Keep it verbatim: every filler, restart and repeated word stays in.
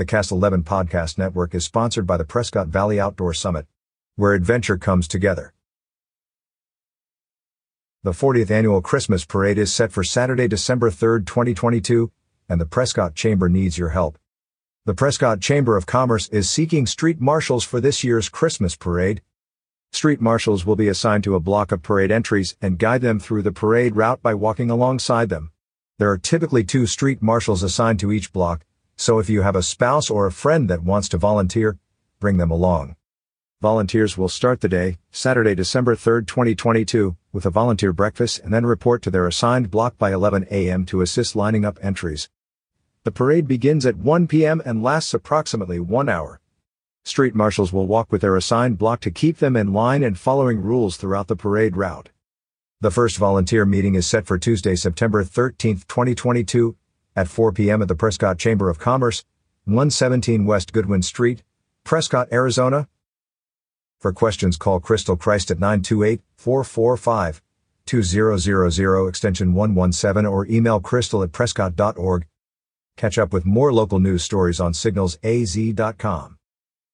The Cast eleven Podcast Network is sponsored by the Prescott Valley Outdoor Summit, where adventure comes together. The fortieth Annual Christmas Parade is set for Saturday, December third, twenty twenty-two, and the Prescott Chamber needs your help. The Prescott Chamber of Commerce is seeking street marshals for this year's Christmas Parade. Street marshals will be assigned to a block of parade entries and guide them through the parade route by walking alongside them. There are typically two street marshals assigned to each block, so if you have a spouse or a friend that wants to volunteer, bring them along. Volunteers will start the day, Saturday, December third, twenty twenty-two, with a volunteer breakfast and then report to their assigned block by eleven a m to assist lining up entries. The parade begins at one p m and lasts approximately one hour. Street marshals will walk with their assigned block to keep them in line and following rules throughout the parade route. The first volunteer meeting is set for Tuesday, September thirteenth, twenty twenty-two, at four p m at the Prescott Chamber of Commerce, one seventeen West Goodwin Street, Prescott, Arizona. For questions, call Crystal Christ at nine two eight, four four five, two thousand extension one one seven or email crystal at prescott dot org. Catch up with more local news stories on signals a z dot com.